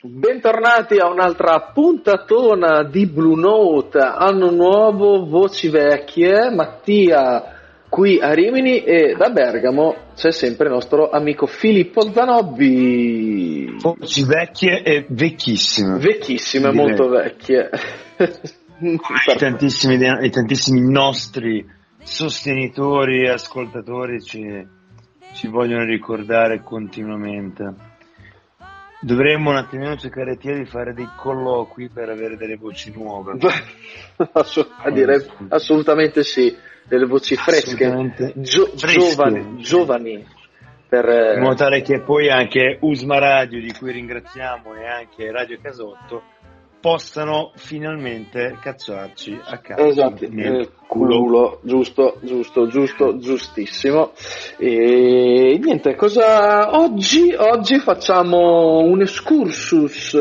Bentornati a un'altra puntatona di Blue Note, anno nuovo, voci vecchie. Mattia qui a Rimini e da Bergamo c'è sempre il nostro amico Filippo Zanobbi. Voci vecchie e vecchissime. Vecchissime, direi. Molto vecchie. I tantissimi nostri sostenitori e ascoltatori ci vogliono ricordare continuamente. Dovremmo un attimino cercare di fare dei colloqui per avere delle voci nuove. Assolutamente sì, delle voci fresche, giovani, per... in modo tale che poi anche Usma Radio, di cui ringraziamo, e anche Radio Casotto possano finalmente cacciarci a casa. Esatto, nel culo. Giusto, giustissimo. E niente, cosa oggi facciamo un excursus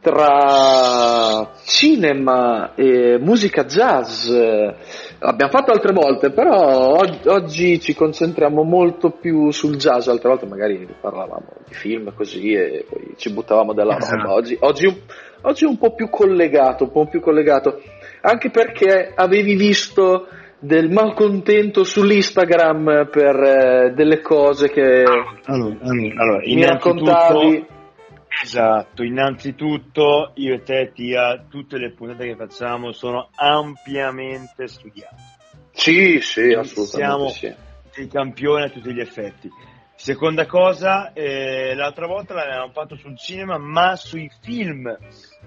tra cinema e musica jazz. L'abbiamo fatto altre volte, però oggi ci concentriamo molto più sul jazz. Altre volte magari parlavamo di film così e poi ci buttavamo della roba. Oggi è un po' più collegato, anche perché avevi visto del malcontento sull'Instagram per delle cose che mi raccontavi. Esatto, innanzitutto io e te, Tia, tutte le puntate che facciamo sono ampiamente studiate. Sì, assolutamente. Siamo dei campioni a tutti gli effetti. Seconda cosa, l'altra volta l'avevamo fatto sul cinema, ma sui film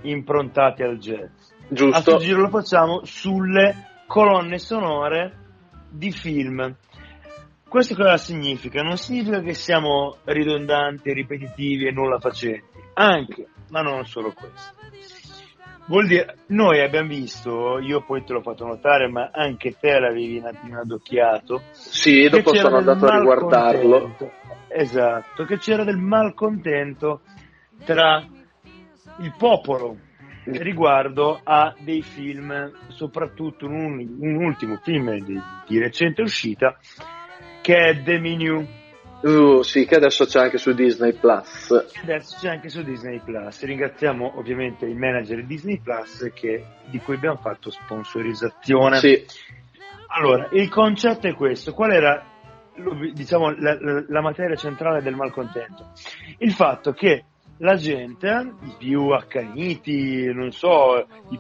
improntati al jazz. Giusto. A questo giro lo facciamo sulle colonne sonore di film. Questo cosa significa? Non significa che siamo ridondanti, ripetitivi e nulla facenti, anche, ma non solo questo. Vuol dire, noi abbiamo visto, io poi te l'ho fatto notare, ma anche te l'avevi un attimo addocchiato. Sì, dopo sono andato a riguardarlo. Esatto, che c'era del malcontento tra il popolo riguardo a dei film, soprattutto un ultimo film di recente uscita, che è The Menu. Sì, che adesso c'è anche su Disney Plus. Ringraziamo ovviamente il manager di Disney Plus di cui abbiamo fatto sponsorizzazione. Sì. Allora, il concetto è questo. Qual era, diciamo, la materia centrale del malcontento? Il fatto che la gente, i più accaniti, non so, i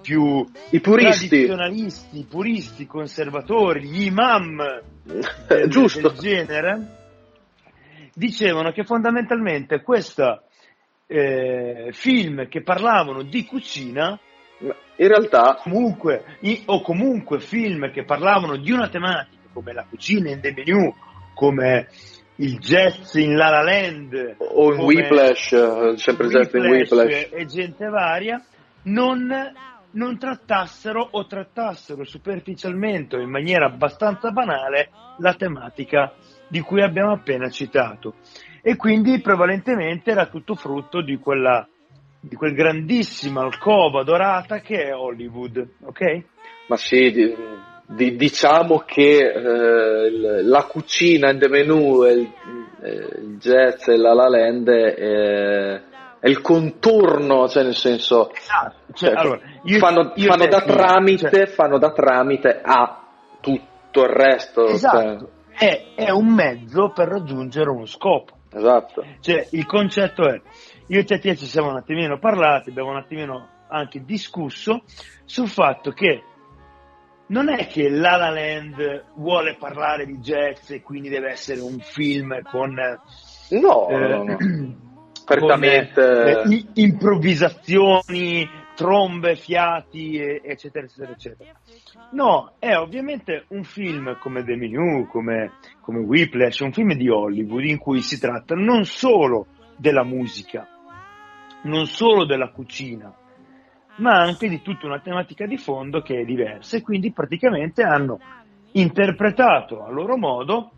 puristi, tradizionalisti, i puristi, conservatori, gli imam del genere, dicevano che fondamentalmente questa film che parlavano di cucina, in realtà comunque film che parlavano di una tematica come la cucina in The Menu, come il jazz in La La Land o in Whiplash, sempre jazz in Whiplash e gente varia, non trattassero o trattassero superficialmente o in maniera abbastanza banale la tematica di cui abbiamo appena citato, e quindi prevalentemente era tutto frutto di quel grandissima alcova dorata che è Hollywood, ok? Ma sì, diciamo che la cucina in The Menu e il jazz e La La Land è il contorno, cioè nel senso, esatto, allora, fanno da tramite a tutto il resto. Esatto, cioè. È un mezzo per raggiungere uno scopo. Esatto. Cioè, il concetto è, io e te ci siamo un attimino parlati, abbiamo un attimino anche discusso sul fatto che non è che La La Land vuole parlare di jazz e quindi deve essere un film con improvvisazioni, trombe, fiati, eccetera. No, è ovviamente un film come The Menu, come Whiplash, un film di Hollywood in cui si tratta non solo della musica, non solo della cucina, ma anche di tutta una tematica di fondo che è diversa, e quindi praticamente hanno interpretato a loro modo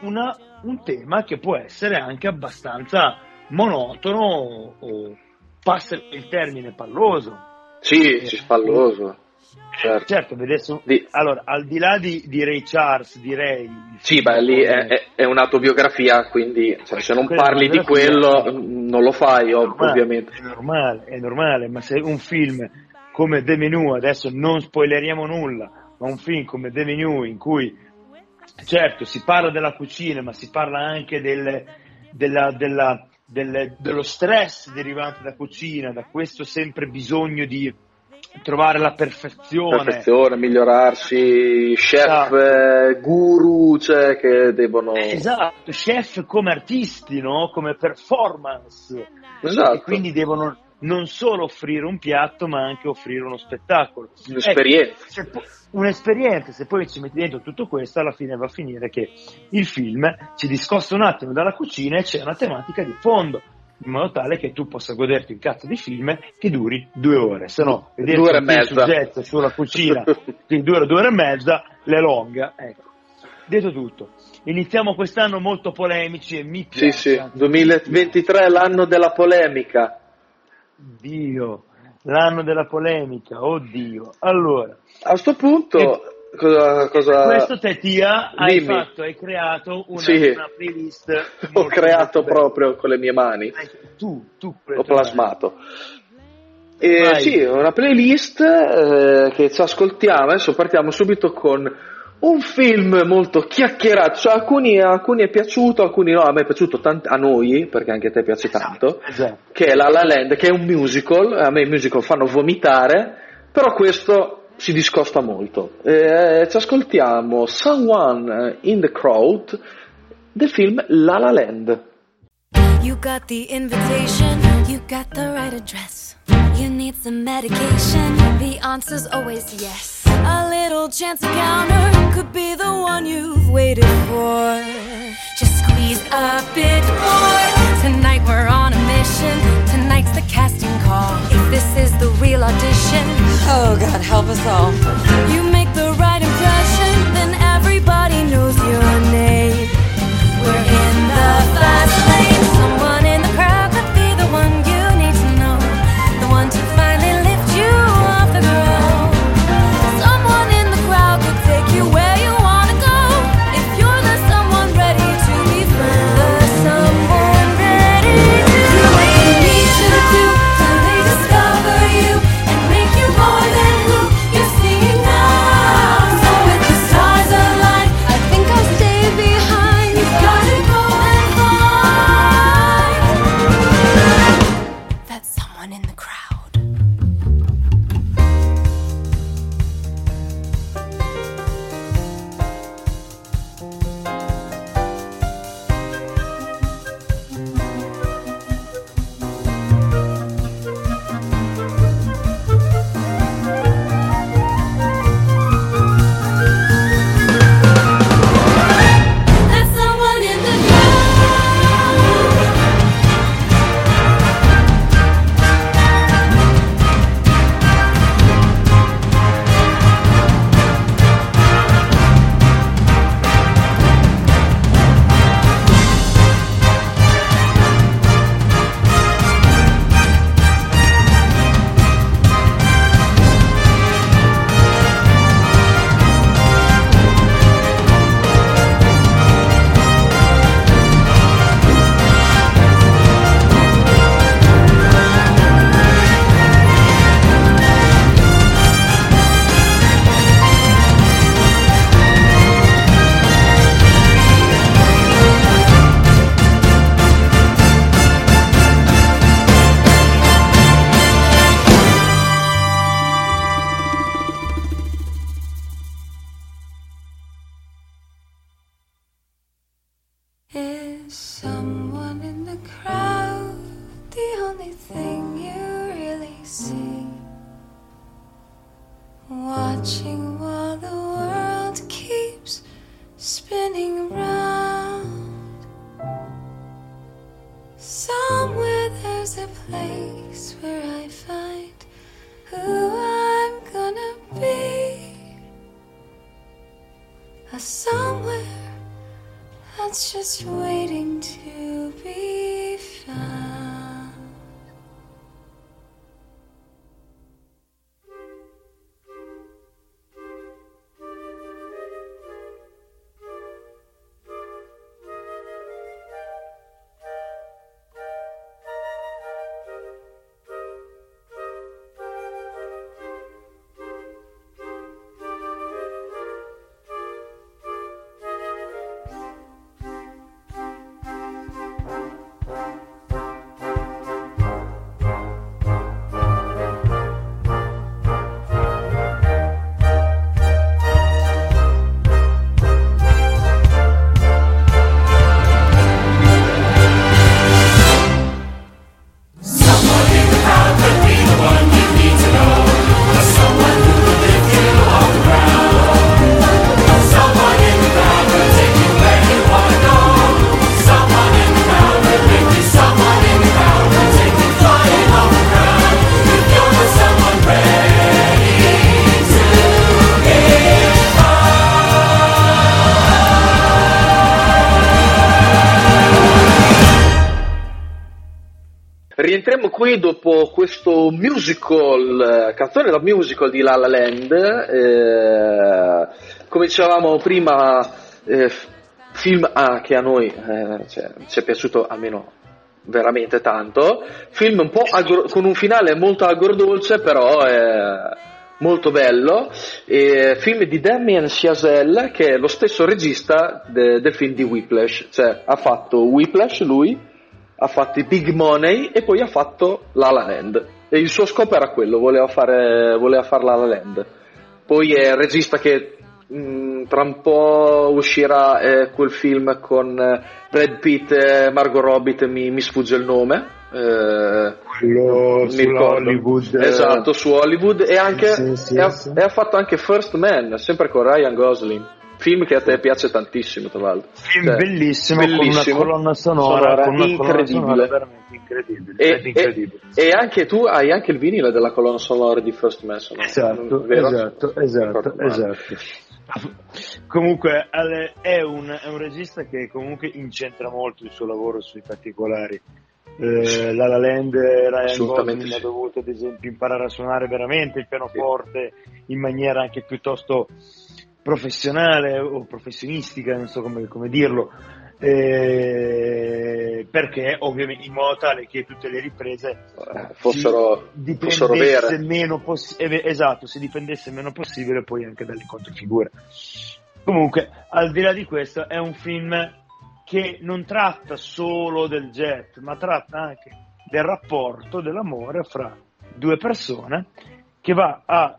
un tema che può essere anche abbastanza monotono o passa il termine palloso. Sì, palloso. Certo, vedessimo. Allora, al di là di Ray Charles, direi. Sì, beh, lì è un'autobiografia, quindi cioè, se non parli di quello non lo fai, ovviamente. È normale, ma se un film come The Menu, adesso non spoileriamo nulla, ma un film come The Menu in cui certo si parla della cucina, ma si parla anche dello stress derivante da cucina, da questo sempre bisogno di trovare la perfezione, migliorarsi, chef, esatto. Guru, cioè, che devono, esatto, chef come artisti, no? Come performance, esatto. E quindi devono non solo offrire un piatto, ma anche offrire uno spettacolo, un'esperienza. Ecco, un'esperienza. Se poi ci metti dentro tutto questo, alla fine va a finire che il film ci discosta un attimo dalla cucina e c'è una tematica di fondo, in modo tale che tu possa goderti un cazzo di film che duri 2 ore, se no vedere 2 ore e mezza soggetto sulla cucina di 2 ore e mezza le longa, ecco. Detto tutto, iniziamo quest'anno molto polemici e mi piace. Sì, 2023 l'anno della polemica. Dio, l'anno della polemica, oddio. Allora, a sto punto cosa... Questo te Tia hai creato una, sì, una playlist. Ho creato proprio con le mie mani. Tu ho plasmato. Sì, una playlist che ci ascoltiamo. Adesso partiamo subito con un film molto chiacchierato. Cioè, alcuni è piaciuto, alcuni no. A me è piaciuto tanto, a noi, perché anche a te piace tanto. Esatto. Che è La La Land, che è un musical. A me i musical fanno vomitare, però questo si discosta molto. Ci ascoltiamo Someone in the Crowd del film La La Land. You got the invitation, you got the right address. You need some medication, the answer's always yes. A little chance encounter could be the one you've waited for. Just squeeze a bit more. Tonight we're on a mission. Tonight's the casting call. If this is the real audition, oh God, help us all. You make the right impression, then everybody knows your name. We're in the fast lane. Someone in the crowd could be the one you need to know. The one to finally lift you off the ground. Someone in the crowd could take you where you want to go. If you're the someone ready to be found. The someone ready to do what you need you to do. So they discover you and make you more than who you're seeing now. So with the stars aligned, I think I'll stay behind. You gotta go and find that someone in the crowd. That someone in the ritroviamo qui dopo questo musical, canzone da musical di La La Land, come dicevamo prima, film che a noi ci è piaciuto almeno veramente tanto, film un po' con un finale molto agrodolce, però molto bello, film di Damien Chazelle, che è lo stesso regista del film di Whiplash, cioè ha fatto Whiplash lui, ha fatto i Big Money e poi ha fatto La La Land, e il suo scopo era quello, voleva fare La La Land. Poi è il regista che tra un po' uscirà quel film con Brad Pitt e Margot Robbie, mi sfugge il nome, quello su Hollywood, esatto, su Hollywood, e anche sì. E ha fatto anche First Man, sempre con Ryan Gosling, film che a te piace tantissimo, tra l'altro, film bellissimo, con una colonna sonora, incredibile, veramente incredibile, incredibile. E anche tu hai anche il vinile della colonna sonora di First Man, esatto, vero? Esatto. Comunque è un regista che comunque incentra molto il suo lavoro sui particolari. La La Land, Ryan Gosling ha dovuto ad esempio imparare a suonare veramente il pianoforte in maniera anche piuttosto professionale o professionistica, non so come dirlo, perché ovviamente in modo tale che tutte le riprese fossero vere, si dipendesse meno possibile poi anche dalle controfigure. Comunque, al di là di questo, è un film che non tratta solo del jet, ma tratta anche del rapporto, dell'amore fra due persone, che va a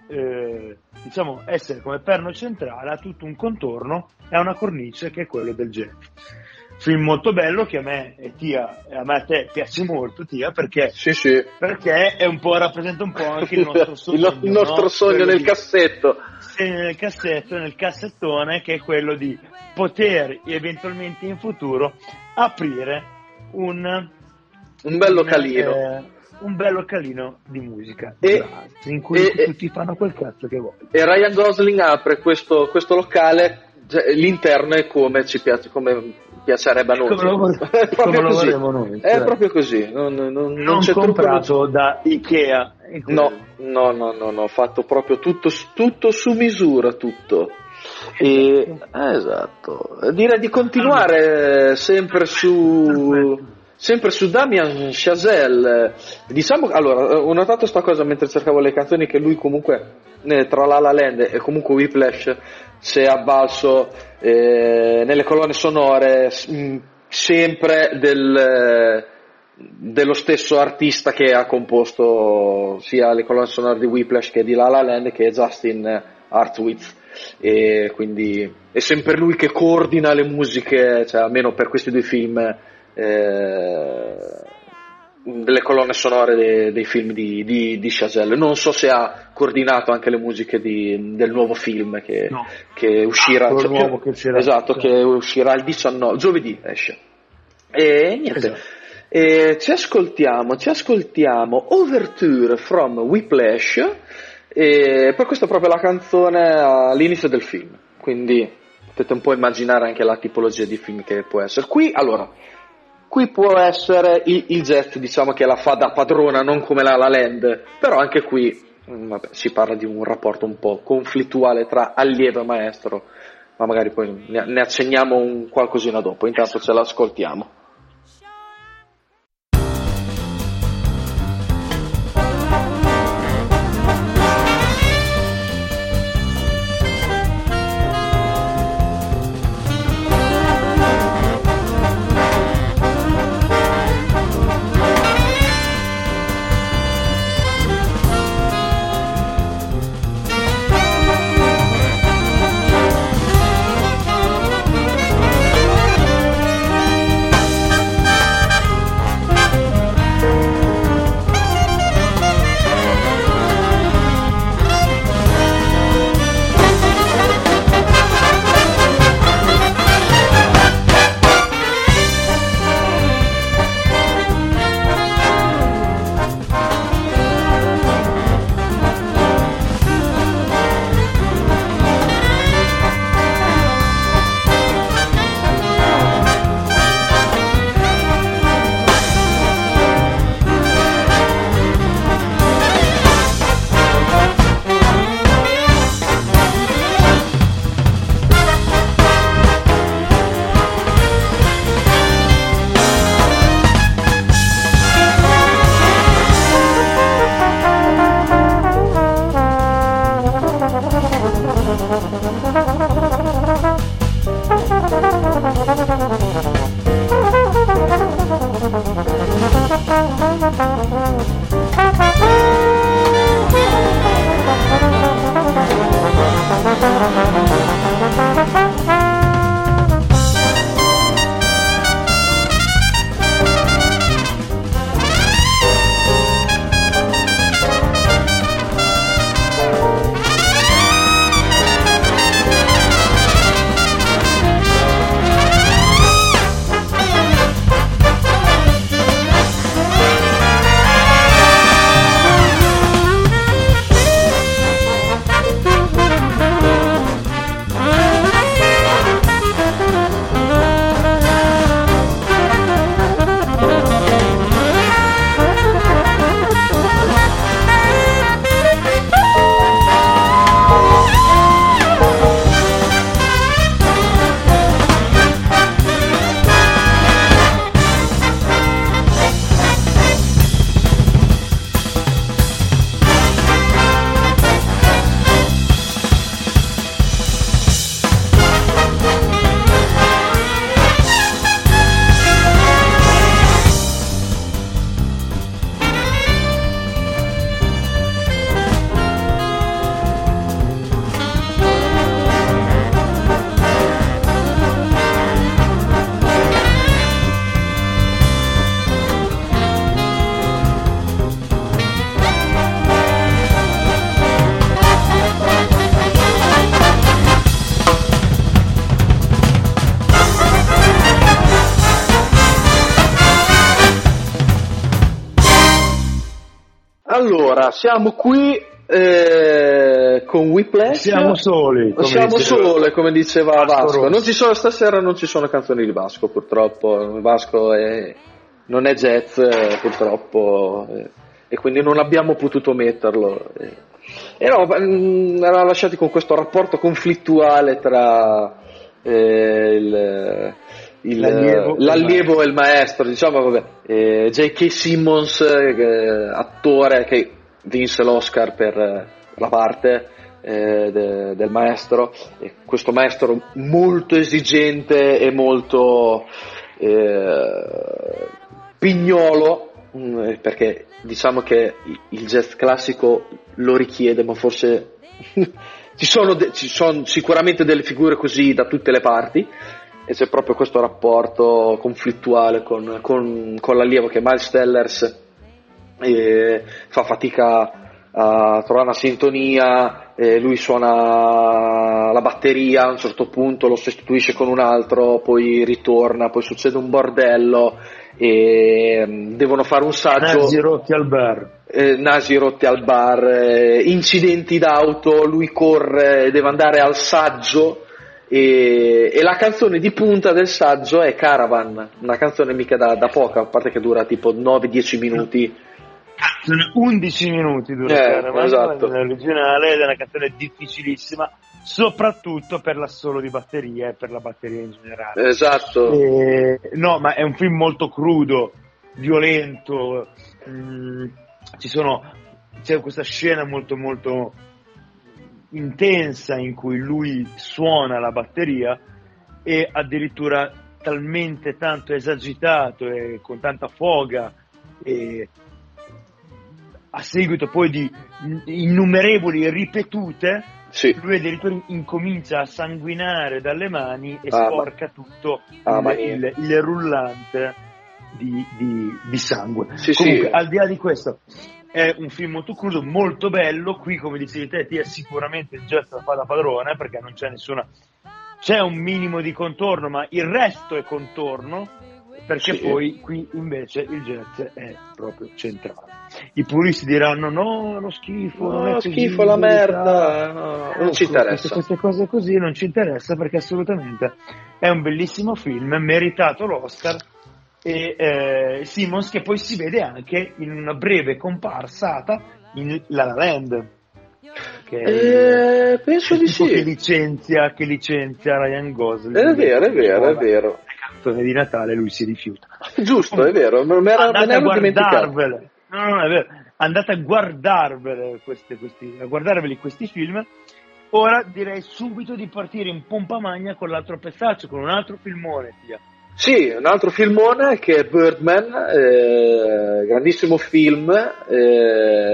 essere come perno centrale a tutto un contorno e a una cornice che è quello del jet. Film molto bello che a me e a te piace molto, Tia, perché sì. Perché è un po', rappresenta un po' anche il nostro sogno, nel cassetto. Nel cassettone, che è quello di poter eventualmente in futuro aprire un bel localino. Un bel localino di musica in cui tutti fanno quel cazzo che vogliono. E Ryan Gosling apre questo locale, l'interno è come ci piace, come piacerebbe a noi. Come lo vorremmo noi. È proprio così. Non c'è comprato da Ikea. No, fatto proprio tutto su misura, tutto. Esatto. Direi di continuare sempre su Damien Chazelle. Diciamo, allora, ho notato sta cosa mentre cercavo le canzoni, che lui comunque tra La La Land e comunque Whiplash si è avvalso nelle colonne sonore sempre dello stesso artista che ha composto sia le colonne sonore di Whiplash che di La La Land, che è Justin Hurwitz, e quindi è sempre lui che coordina le musiche, cioè almeno per questi due film, delle colonne sonore dei film di Chazelle. Non so se ha coordinato anche le musiche del nuovo film che uscirà, il 19 giovedì esce, e niente, esatto. Ci ascoltiamo Overture from Whiplash, e per questa è proprio la canzone all'inizio del film, quindi potete un po' immaginare anche la tipologia di film che può essere qui. Allora, qui può essere il jet, diciamo che la fa da padrona, non come La La Land, però anche qui si parla di un rapporto un po' conflittuale tra allievo e maestro, ma magari poi ne accenniamo un qualcosina dopo, intanto ce l'ascoltiamo. Allora, siamo qui con Whiplash. Siamo soli. Come diceva Vasco. Non ci sono, stasera non ci sono canzoni di Vasco, purtroppo. Vasco non è jazz, purtroppo, e quindi non abbiamo potuto metterlo. E no, era lasciati con questo rapporto conflittuale tra l'allievo e il maestro, diciamo. Vabbè, JK Simmons, attore che vinse l'Oscar per la parte del maestro, e questo maestro molto esigente e molto pignolo, perché diciamo che il jazz classico lo richiede, ma forse ci sono sicuramente delle figure così da tutte le parti, e c'è proprio questo rapporto conflittuale con l'allievo, che Miles Stellers fa fatica a trovare una sintonia, lui suona la batteria, a un certo punto lo sostituisce con un altro, poi ritorna, poi succede un bordello e devono fare un saggio. Nasi rotti al bar, incidenti d'auto, lui corre, deve andare al saggio, e la canzone di punta del saggio è Caravan, una canzone mica da poca, a parte che dura tipo 9-10 minuti. 11 minuti dura Caravan, esatto. L'originale è una canzone difficilissima, soprattutto per l'assolo di batteria e per la batteria in generale. Esatto. No, ma è un film molto crudo, violento, c'è questa scena molto molto intensa in cui lui suona la batteria, e addirittura talmente tanto esagitato e con tanta foga, e a seguito poi di innumerevoli ripetute, sì, lui addirittura incomincia a sanguinare dalle mani e sporca tutto il rullante di sangue. Sì, comunque, sì. Al di là di questo, è un film molto crudo, molto bello. Qui, come dicevi te, è sicuramente il jazz la fa da padrone, perché non c'è nessuna, c'è un minimo di contorno, ma il resto è contorno, perché sì, poi qui invece il jazz è proprio centrale. I puristi diranno no, schifo, la merda, non ci interessa, queste cose così non ci interessa, perché assolutamente è un bellissimo film, è meritato l'Oscar. E Simmons, che poi si vede anche in una breve comparsata in La La Land, che penso di sì, che licenzia Ryan Gosling. È vero. La canzone di Natale lui si rifiuta, giusto, è vero, me ne ero dimenticato. No, è vero, andate a guardarvele questi film. Ora direi subito di partire in pompa magna con l'altro pezzaccio, con un altro filmone, via. Sì, un altro filmone che è Birdman, grandissimo film,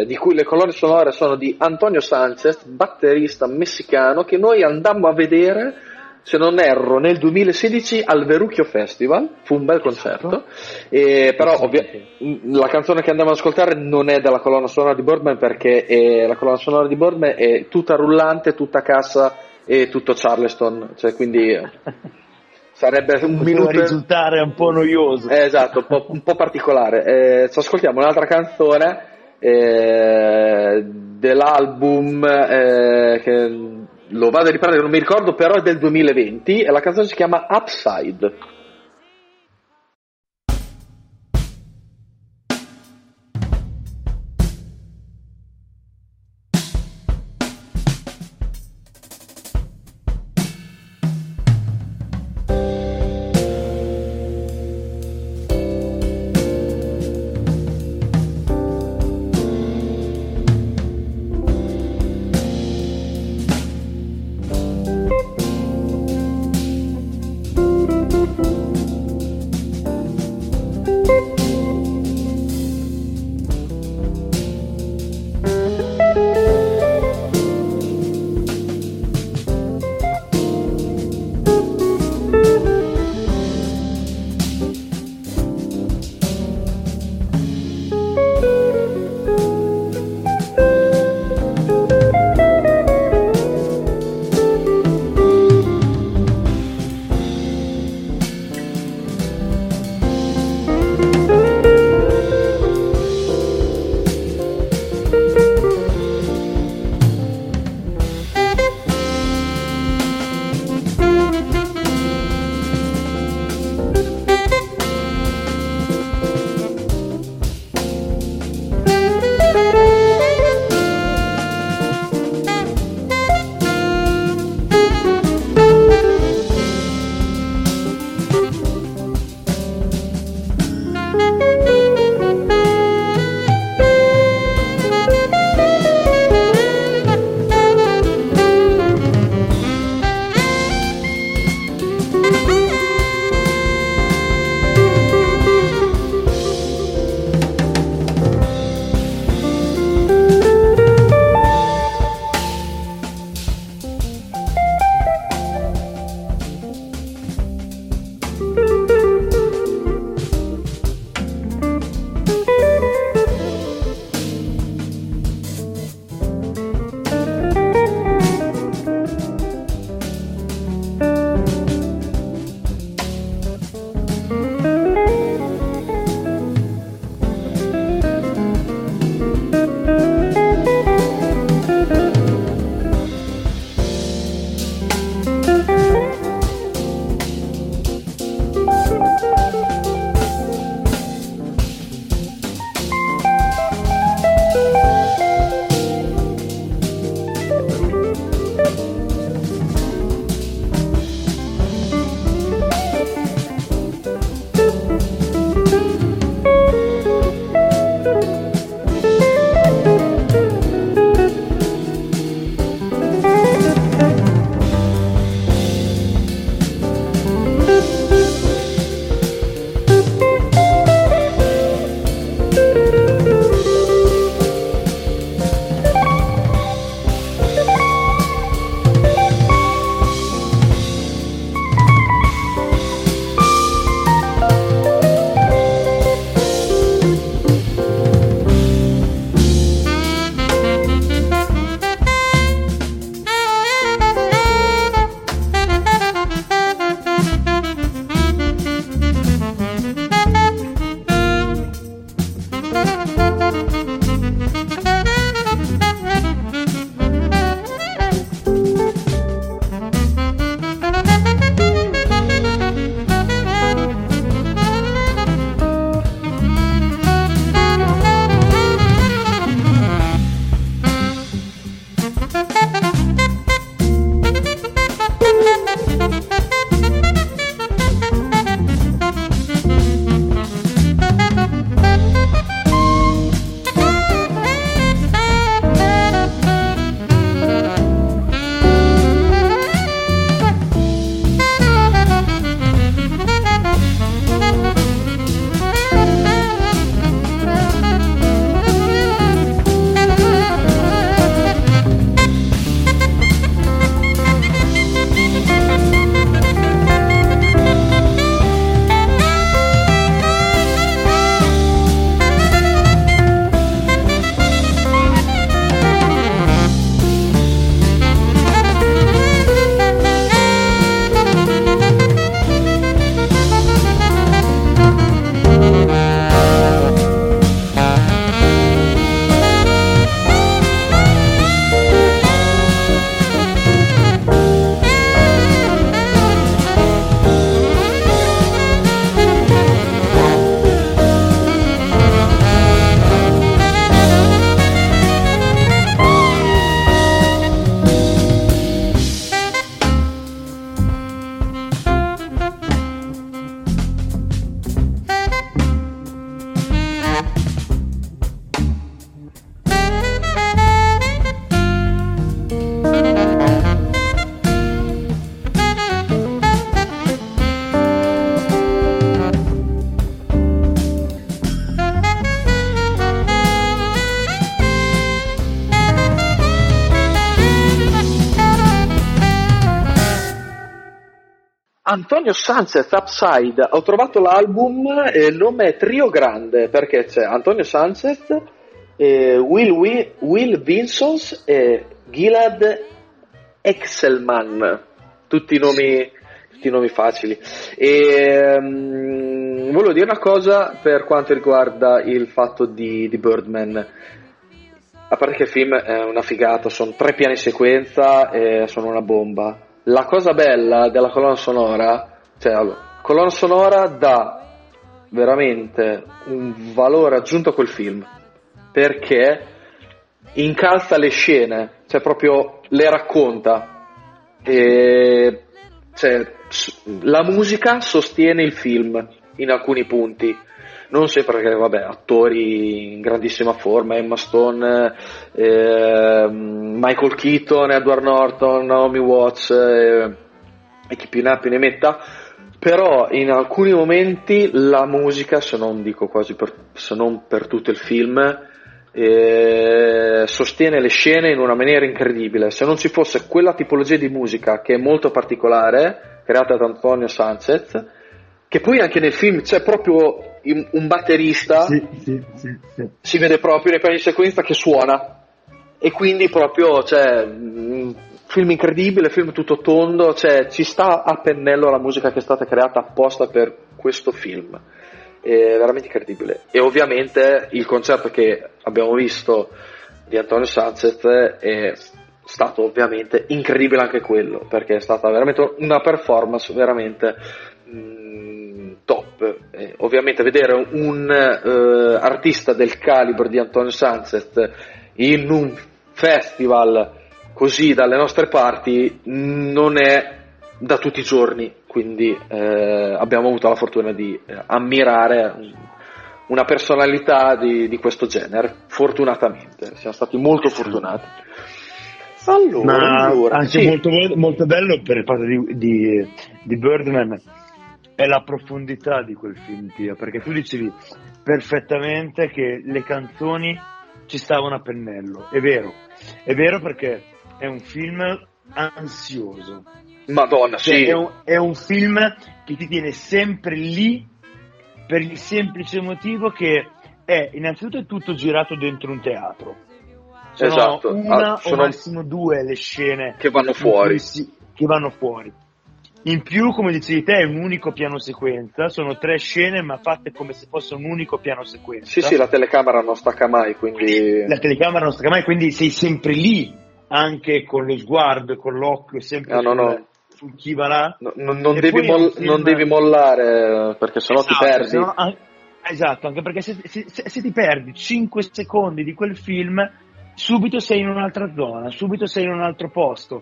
di cui le colonne sonore sono di Antonio Sanchez, batterista messicano, che noi andammo a vedere, se non erro, nel 2016 al Verucchio Festival. Fu un bel concerto, però la canzone che andiamo ad ascoltare non è della colonna sonora di Birdman, perché la colonna sonora di Birdman è tutta rullante, tutta cassa e tutto Charleston, cioè quindi... sarebbe un minuto, risultare un po' noioso, esatto, un po' particolare. Ci ascoltiamo un'altra canzone dell'album, che lo vado a riprendere, non mi ricordo, però è del 2020, e la canzone si chiama Upside. Antonio Sanchez, Upside. Ho trovato l'album e il nome è Trio Grande, perché c'è Antonio Sanchez, Will Vinson e Gilad Exelman, tutti nomi facili. E volevo dire una cosa per quanto riguarda il fatto di Birdman. A parte che il film è una figata, sono 3 piani sequenza e sono una bomba. La cosa bella della colonna sonora, cioè allora, colonna sonora dà veramente un valore aggiunto a quel film, perché incalza le scene, cioè proprio le racconta, e cioè, la musica sostiene il film in alcuni punti, non sempre perché vabbè, attori in grandissima forma, Emma Stone, Michael Keaton, Edward Norton, Naomi Watts e chi più ne ha più ne metta, però in alcuni momenti la musica, se non dico quasi se non per tutto il film, sostiene le scene in una maniera incredibile. Se non ci fosse quella tipologia di musica che è molto particolare, creata da Antonio Sanchez, che poi anche nel film c'è proprio un batterista, sì. Si vede proprio nei piani di sequenza che suona, e quindi proprio cioè, film incredibile, film tutto tondo, cioè, ci sta a pennello la musica che è stata creata apposta per questo film, è veramente incredibile. E ovviamente il concerto che abbiamo visto di Antonio Sanchez è stato ovviamente incredibile anche quello, perché è stata veramente una performance veramente top. Ovviamente vedere un artista del calibro di Antonio Sanchez in un festival così dalle nostre parti non è da tutti i giorni, quindi abbiamo avuto la fortuna di ammirare una personalità di questo genere, fortunatamente siamo stati molto fortunati. Allora anche sì. molto bello per il fatto di Birdman è la profondità di quel film, Pia, perché tu dicevi perfettamente che le canzoni ci stavano a pennello, è vero perché è un film ansioso, madonna, cioè, sì. È un film che ti tiene sempre lì per il semplice motivo che è innanzitutto tutto girato dentro un teatro, sono esatto. Sono o massimo 2 le scene che vanno fuori. In più, come dicevi te, è un unico piano sequenza, sono 3 scene ma fatte come se fosse un unico piano sequenza. Sì, la telecamera non stacca mai, quindi... sei sempre lì, anche con lo sguardo, con l'occhio, sempre su chi va là. Non devi mollare, perché sennò ti perdi. Esatto, anche perché se ti perdi 5 secondi di quel film, subito sei in un'altra zona, subito sei in un altro posto.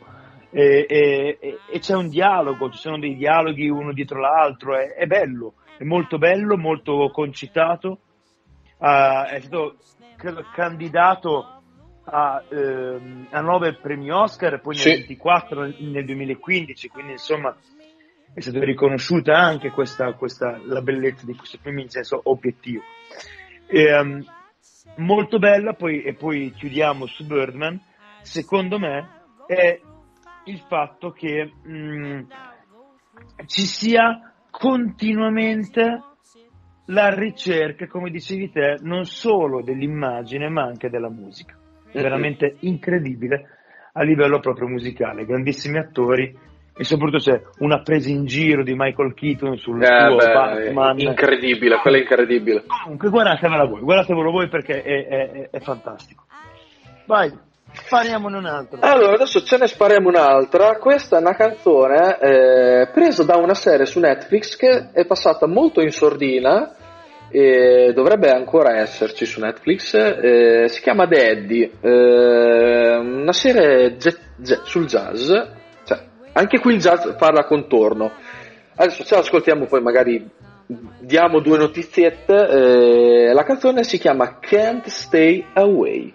E c'è un dialogo, ci sono dei dialoghi uno dietro l'altro, è bello, è molto bello, molto concitato, è stato candidato a 9 premi Oscar, poi sì. 24 nel 2015, quindi insomma è stata riconosciuta anche questa la bellezza di questo film in senso obiettivo, molto bella. Poi chiudiamo su Birdman, secondo me è il fatto che ci sia continuamente la ricerca, come dicevi te, non solo dell'immagine ma anche della musica, veramente incredibile a livello proprio musicale, grandissimi attori, e soprattutto c'è una presa in giro di Michael Keaton sul suo Batman incredibile, quella è incredibile. Comunque guardatevelo voi perché è fantastico. Vai, spariamone un'altra. Allora adesso ce ne spariamo un'altra. Questa è una canzone presa da una serie su Netflix che è passata molto in sordina e dovrebbe ancora esserci su Netflix, si chiama The Eddie, una serie sul jazz, cioè, anche qui il jazz parla contorno. Adesso ce l'ascoltiamo, poi magari diamo due notiziette. La canzone si chiama Can't Stay Away.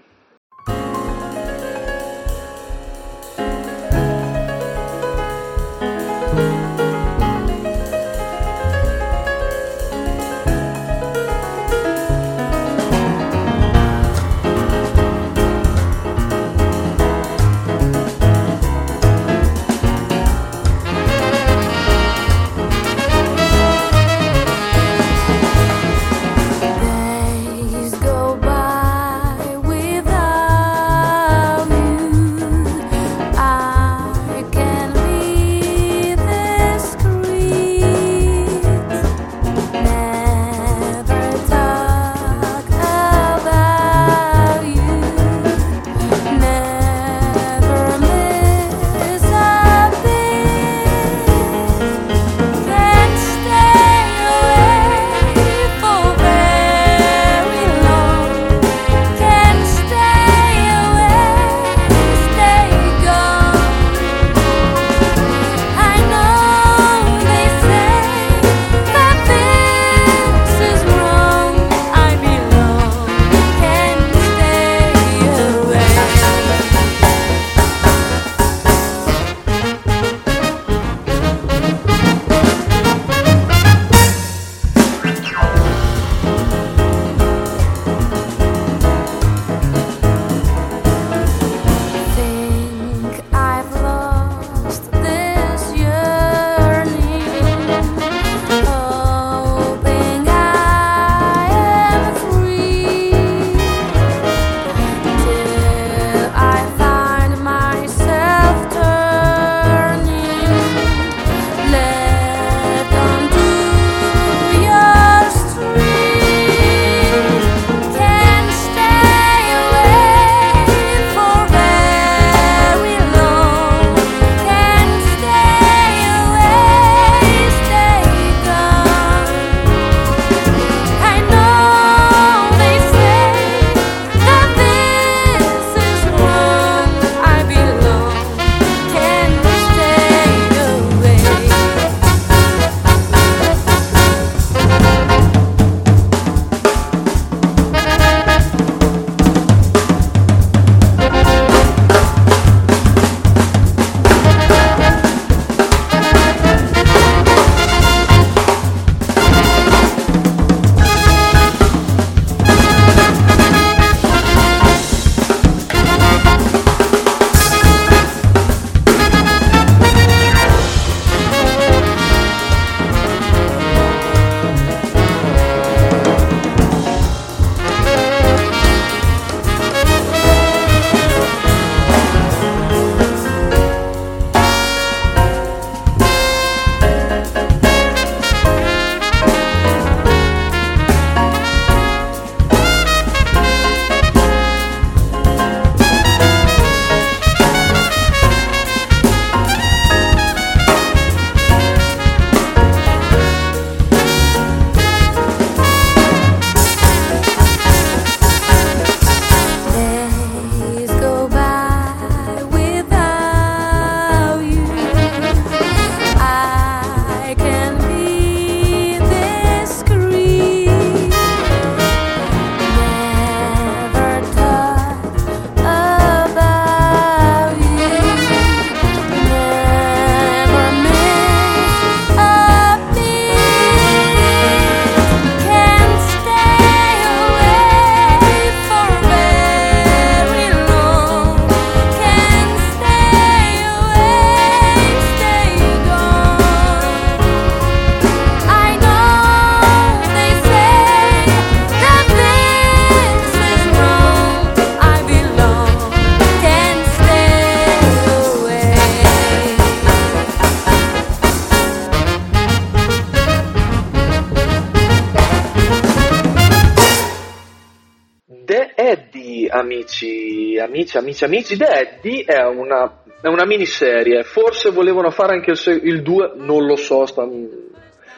Amici, The Eddie è una miniserie, forse volevano fare anche il 2, non lo so,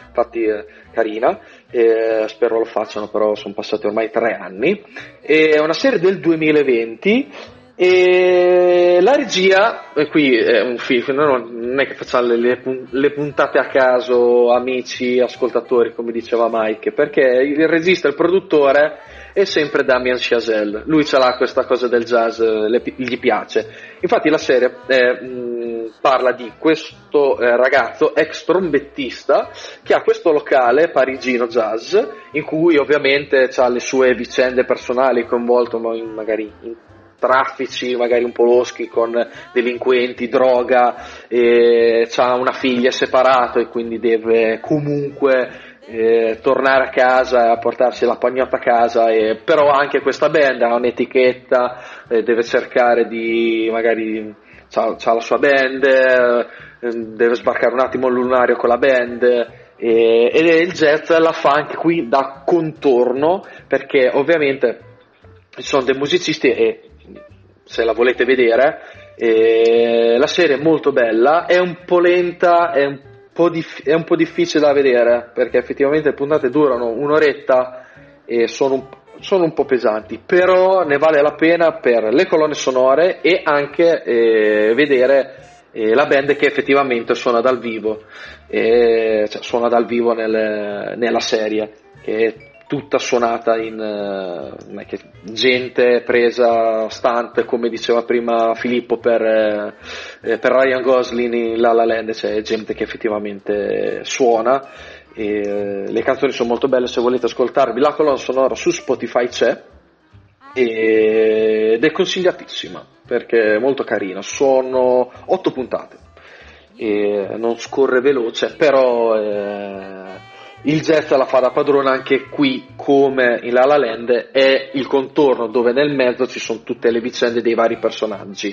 infatti è carina, spero lo facciano, però sono passati ormai 3 anni, è una serie del 2020 E la regia, e qui è un film, non è che facciamo le puntate a caso, amici, ascoltatori, come diceva Mike, perché il regista, il produttore è sempre Damien Chazelle. Lui ce l'ha questa cosa del jazz, gli piace. Infatti la serie parla di questo ragazzo ex trombettista che ha questo locale parigino jazz, in cui ovviamente ha le sue vicende personali, coinvolto magari in traffici magari un po' loschi con delinquenti, droga, c'ha una figlia separata e quindi deve comunque tornare a casa a portarsi la pagnotta a casa, però anche questa band ha un'etichetta, deve cercare di magari c'ha la sua band, deve sbarcare un attimo il lunario con la band. E il jazz la fa anche qui da contorno, perché ovviamente ci sono dei musicisti e se la volete vedere, la serie è molto bella, è un po' lenta, è un po' difficile da vedere, perché effettivamente le puntate durano un'oretta e sono un po' pesanti, però ne vale la pena per le colonne sonore e anche vedere la band che effettivamente suona dal vivo, nella serie, che è tutta suonata in gente presa stunt, come diceva prima Filippo per Ryan Gosling in La La Land, c'è gente che effettivamente suona, le canzoni sono molto belle. Se volete ascoltarvi la colonna sonora su Spotify c'è, ed è consigliatissima perché è molto carina. Sono 8 puntate e non scorre veloce, però il jazz la fa da padrona anche qui, come in La La Land, è il contorno dove nel mezzo ci sono tutte le vicende dei vari personaggi.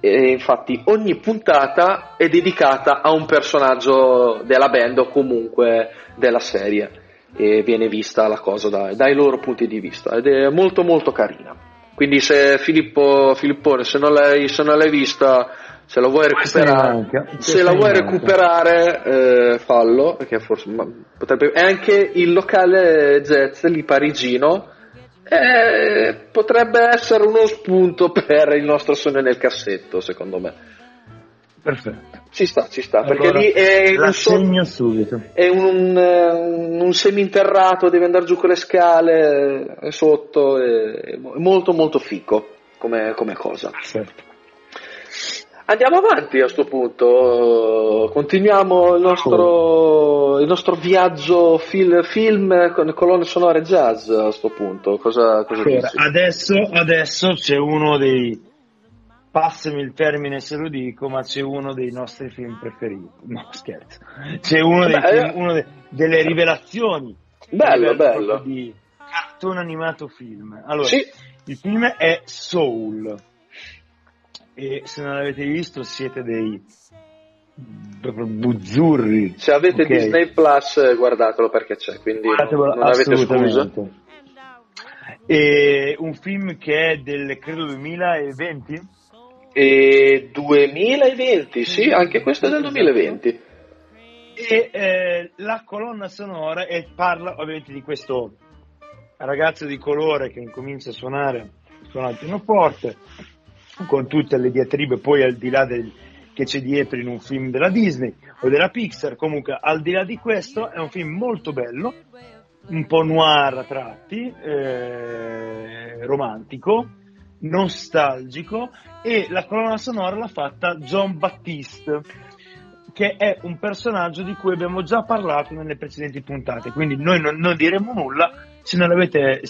E infatti ogni puntata è dedicata a un personaggio della band o comunque della serie, e viene vista la cosa dai loro punti di vista, ed è molto molto carina. Quindi se Filippone, se non l'hai vista, se la vuoi recuperare, fallo, perché forse potrebbe. E anche il locale jazz lì parigino potrebbe essere uno spunto per il nostro sogno nel cassetto, secondo me. Perfetto. Ci sta, allora, perché lì è un seminterrato, deve andare giù con le scale, è sotto, è molto molto fico come cosa. Certo. Andiamo avanti a sto punto, continuiamo il nostro viaggio film con colonne sonore jazz a sto punto. Cosa allora, dici? Adesso c'è uno dei, passami il termine se lo dico, ma c'è uno dei nostri film preferiti, no scherzo, c'è uno delle rivelazioni, bello di cartone animato film. Allora, sì. Il film è Soul. E se non l'avete visto siete dei buzzurri. Se avete Disney Plus guardatelo, perché c'è, quindi non avete scusa. E un film che è del credo 2020? E 2020, sì, anche questo è del 2020. E la colonna sonora parla ovviamente di questo ragazzo di colore che incomincia a suona il pianoforte, con tutte le diatribe poi al di là che c'è dietro in un film della Disney o della Pixar. Comunque al di là di questo è un film molto bello, un po' noir a tratti, romantico, nostalgico, e la colonna sonora l'ha fatta Jon Batiste, che è un personaggio di cui abbiamo già parlato nelle precedenti puntate, quindi noi non diremo nulla. Se non avete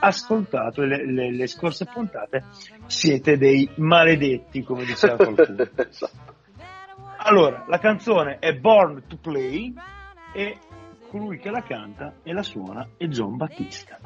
ascoltato le scorse puntate siete dei maledetti, come diceva qualcuno. Allora, la canzone è Born to Play e colui che la canta e la suona è Jon Batiste.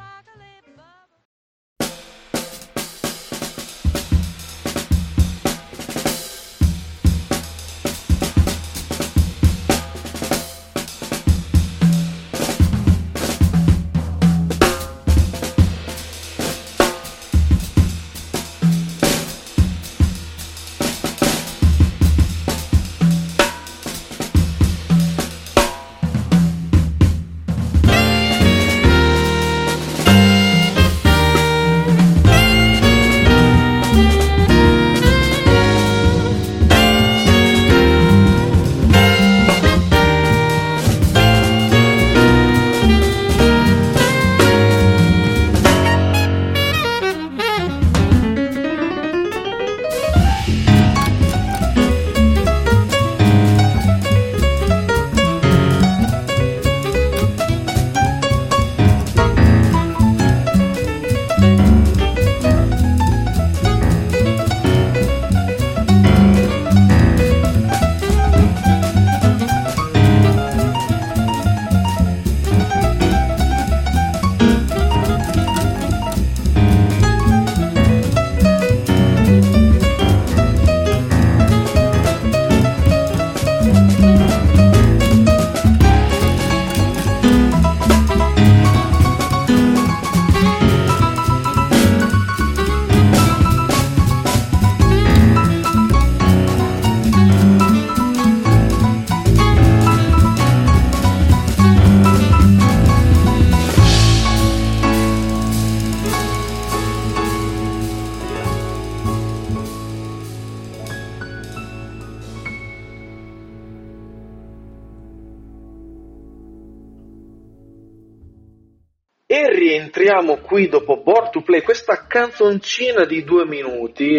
rientriamo qui dopo Born to Play, questa canzoncina di 2 minuti,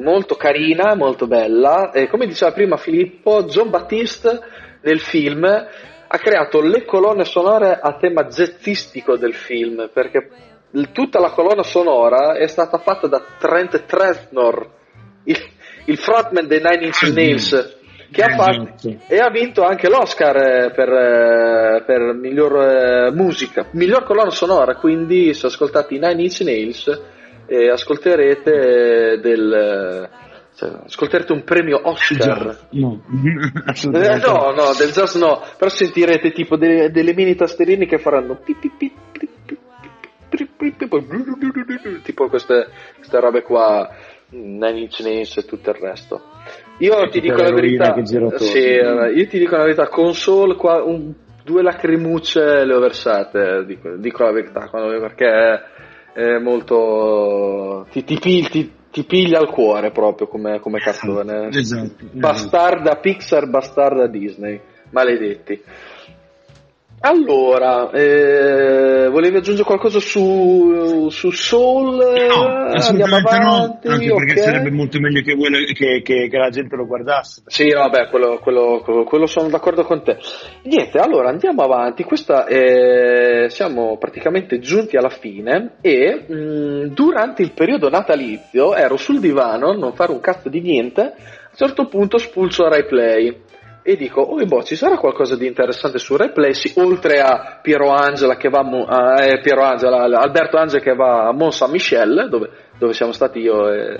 molto carina, molto bella, e come diceva prima Filippo, Jon Batiste nel film ha creato le colonne sonore a tema jazzistico del film, perché tutta la colonna sonora è stata fatta da Trent Reznor, il frontman dei Nine Inch Nails, che ha fatto, e ha vinto anche l'Oscar per miglior musica, miglior colonna sonora. Quindi se ascoltate i Nine Inch Nails ascolterete ascolterete un premio Oscar, no, del jazz no, però sentirete tipo delle mini tasterine che faranno tipo queste robe qua, Nine Inch Nails e tutto il resto. Io ti dico la verità, io ti dico la verità, con Soul qua 2 lacrimucce le ho versate, dico la verità, perché è molto ti piglia al cuore proprio come cartone. Esatto. Bastarda Pixar, bastarda Disney, maledetti. Allora, volevi aggiungere qualcosa su Soul? No, assolutamente avanti, no, anche perché sarebbe molto meglio che la gente lo guardasse. Sì, vabbè, quello sono d'accordo con te. Niente, allora andiamo avanti. Questa siamo praticamente giunti alla fine e durante il periodo natalizio ero sul divano, non fare un cazzo di niente, a un certo punto spulso a Rai Play. E dico, ci sarà qualcosa di interessante su Replay, oltre a Piero Angela, Alberto Angela che va a Mont Saint-Michel, dove siamo stati io e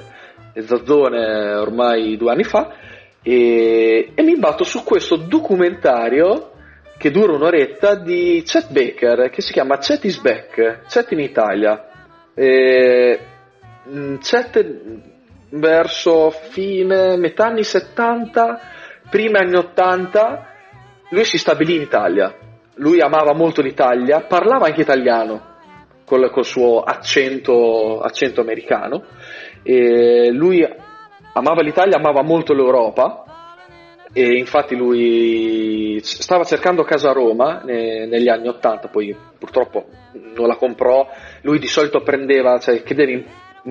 Zazzone ormai 2 anni fa, e mi imbatto su questo documentario che dura 1 oretta di Chet Baker, che si chiama Chet is Back, Chet in Italia, Chet verso metà anni 70, prima anni 80, lui si stabilì in Italia, lui amava molto l'Italia, parlava anche italiano col suo accento americano, e lui amava l'Italia, amava molto l'Europa, e infatti lui stava cercando casa a Roma negli anni 80, poi purtroppo non la comprò. Lui di solito prendeva, chiedeva in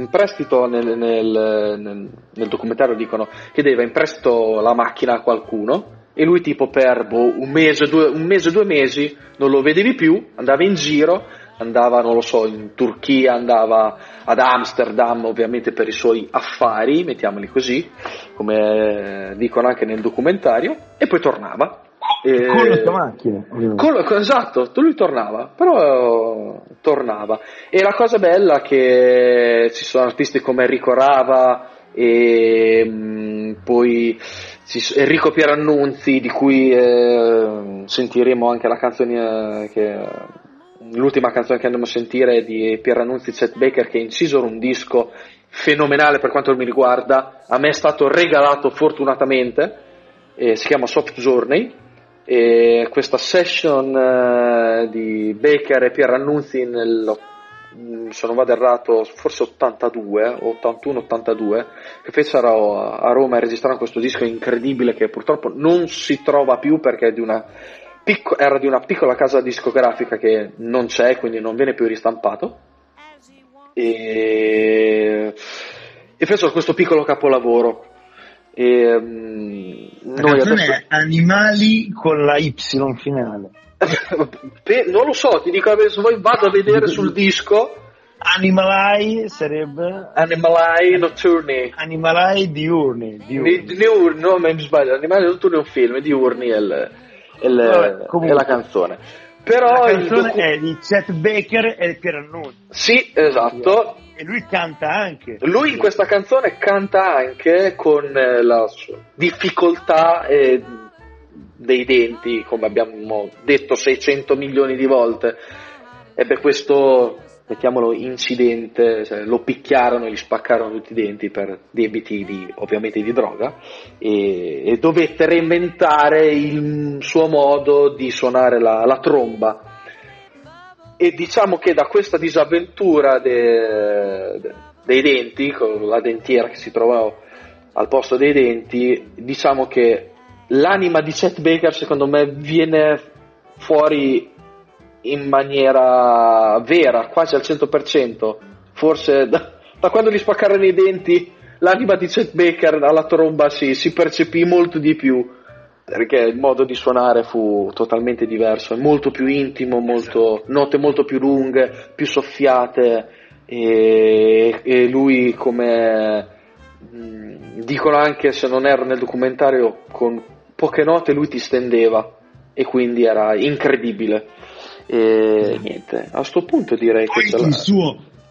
prestito, nel documentario dicono che deve in prestito la macchina a qualcuno, e lui tipo per un mese, 2 mesi non lo vedevi più, andava in giro, non lo so, in Turchia, andava ad Amsterdam ovviamente per i suoi affari, mettiamoli così, come dicono anche nel documentario, e poi tornava. Con la tua macchina, esatto, lui tornava, però tornava. E la cosa bella è che ci sono artisti come Enrico Rava e poi Enrico Pierannunzi, di cui sentiremo anche la canzone l'ultima canzone che andiamo a sentire è di Pierannunzi e Chet Baker, che incisero un disco fenomenale per quanto mi riguarda, a me è stato regalato fortunatamente, si chiama Soft Journey, e questa session di Baker e Pierannunzi se non vado errato forse 82 81-82 che fecero a Roma e registrarono questo disco incredibile, che purtroppo non si trova più perché era di una piccola casa discografica che non c'è, quindi non viene più ristampato, e fecero questo piccolo capolavoro. Noi adesso... Animali con la Y finale. Non lo so, ti dico, se voi vado a vedere sul disco Animal Eye, sarebbe Animal Eye Notturni, Animal Eye Diurni. No, mi sbaglio, Animal Eye Notturni è un film, Diurni è la canzone. Però la canzone è di Chet Baker e Pierannunzi. Sì, esatto. E lui canta anche. Lui in questa canzone canta anche con la difficoltà dei denti, come abbiamo detto 600 milioni di volte. Ebbe questo, mettiamolo, incidente, lo picchiarono e gli spaccarono tutti i denti per debiti ovviamente di droga, e dovette reinventare il suo modo di suonare la tromba. E diciamo che da questa disavventura dei denti, con la dentiera che si trovava al posto dei denti, diciamo che l'anima di Chet Baker secondo me viene fuori in maniera vera, quasi al 100%, forse da quando gli spaccarono i denti l'anima di Chet Baker alla tromba si percepì molto di più, perché il modo di suonare fu totalmente diverso, è molto più intimo, molto, note molto più lunghe, più soffiate, e lui, come dicono anche, se non erro nel documentario, con poche note lui ti stendeva, e quindi era incredibile. E niente, a sto punto direi poi che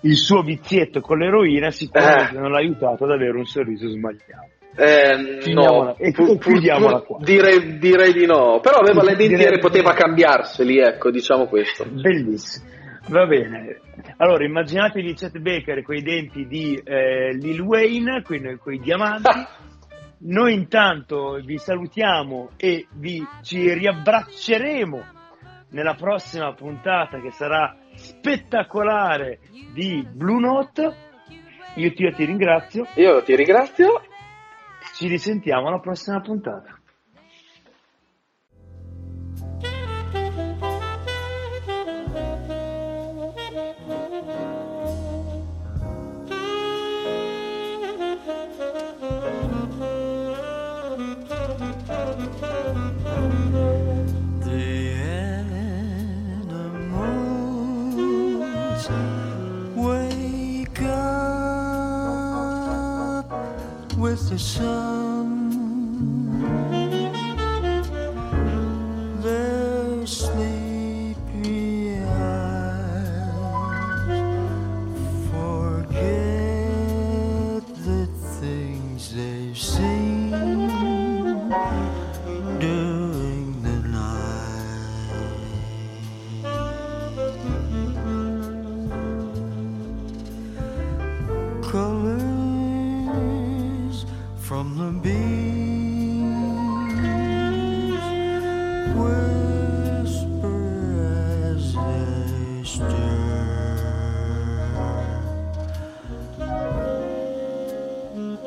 il suo vizietto con l'eroina sicuramente non l'ha aiutato ad avere un sorriso sbagliato. Chiudiamola qua. Direi di no, però aveva le dentiere, poteva cambiarseli, ecco, diciamo questo. Bellissimo. Va bene, allora immaginatevi Chet Baker con i denti di Lil Wayne, quei diamanti. Noi intanto vi salutiamo e ci riabbracceremo nella prossima puntata, che sarà spettacolare, di Blue Note. Io ti ringrazio. Io ti ringrazio. Ci risentiamo alla prossima puntata. With the sun, their sleepy eyes forget the things they've seen during the night. Colors from the bees whisper as they stir.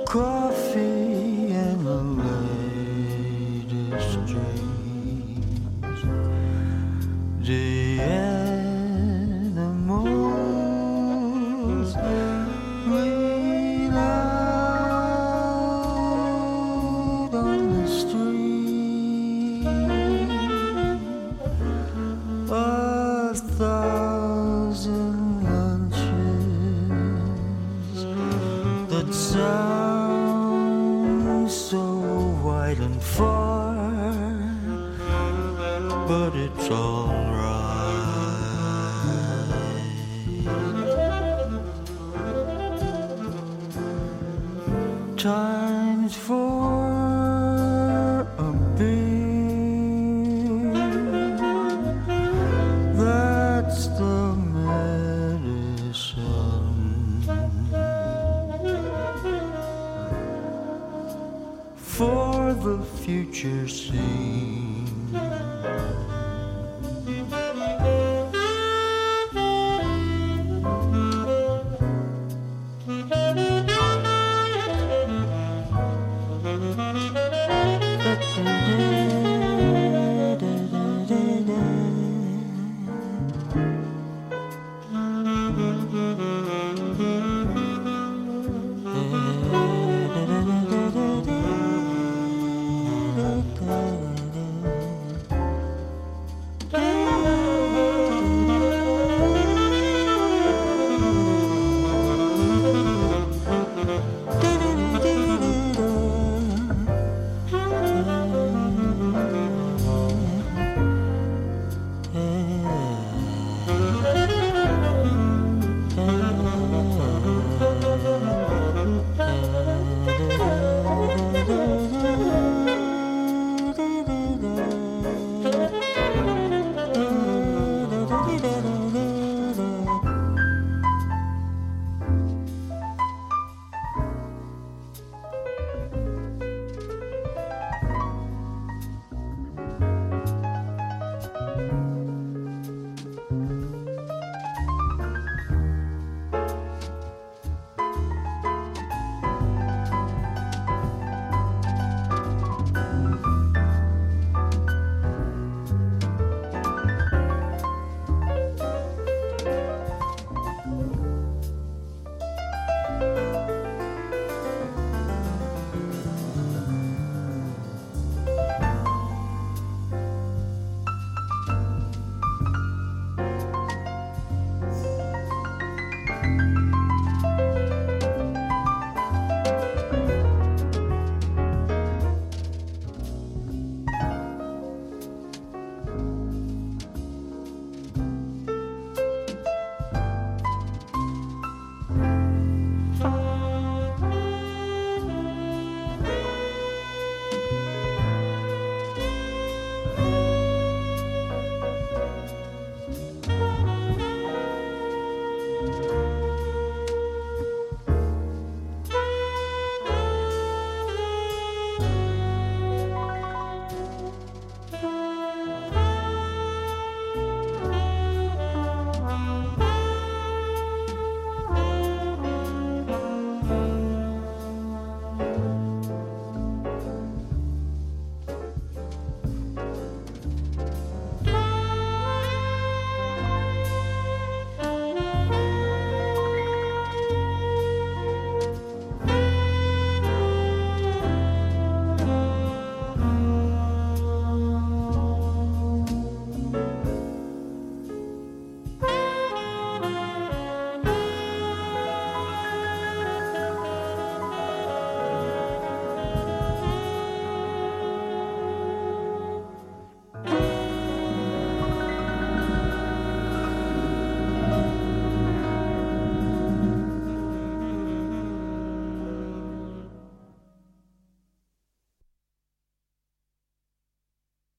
Coffee and the latest dreams. The animals times for a beer. That's the medicine. For the future scene.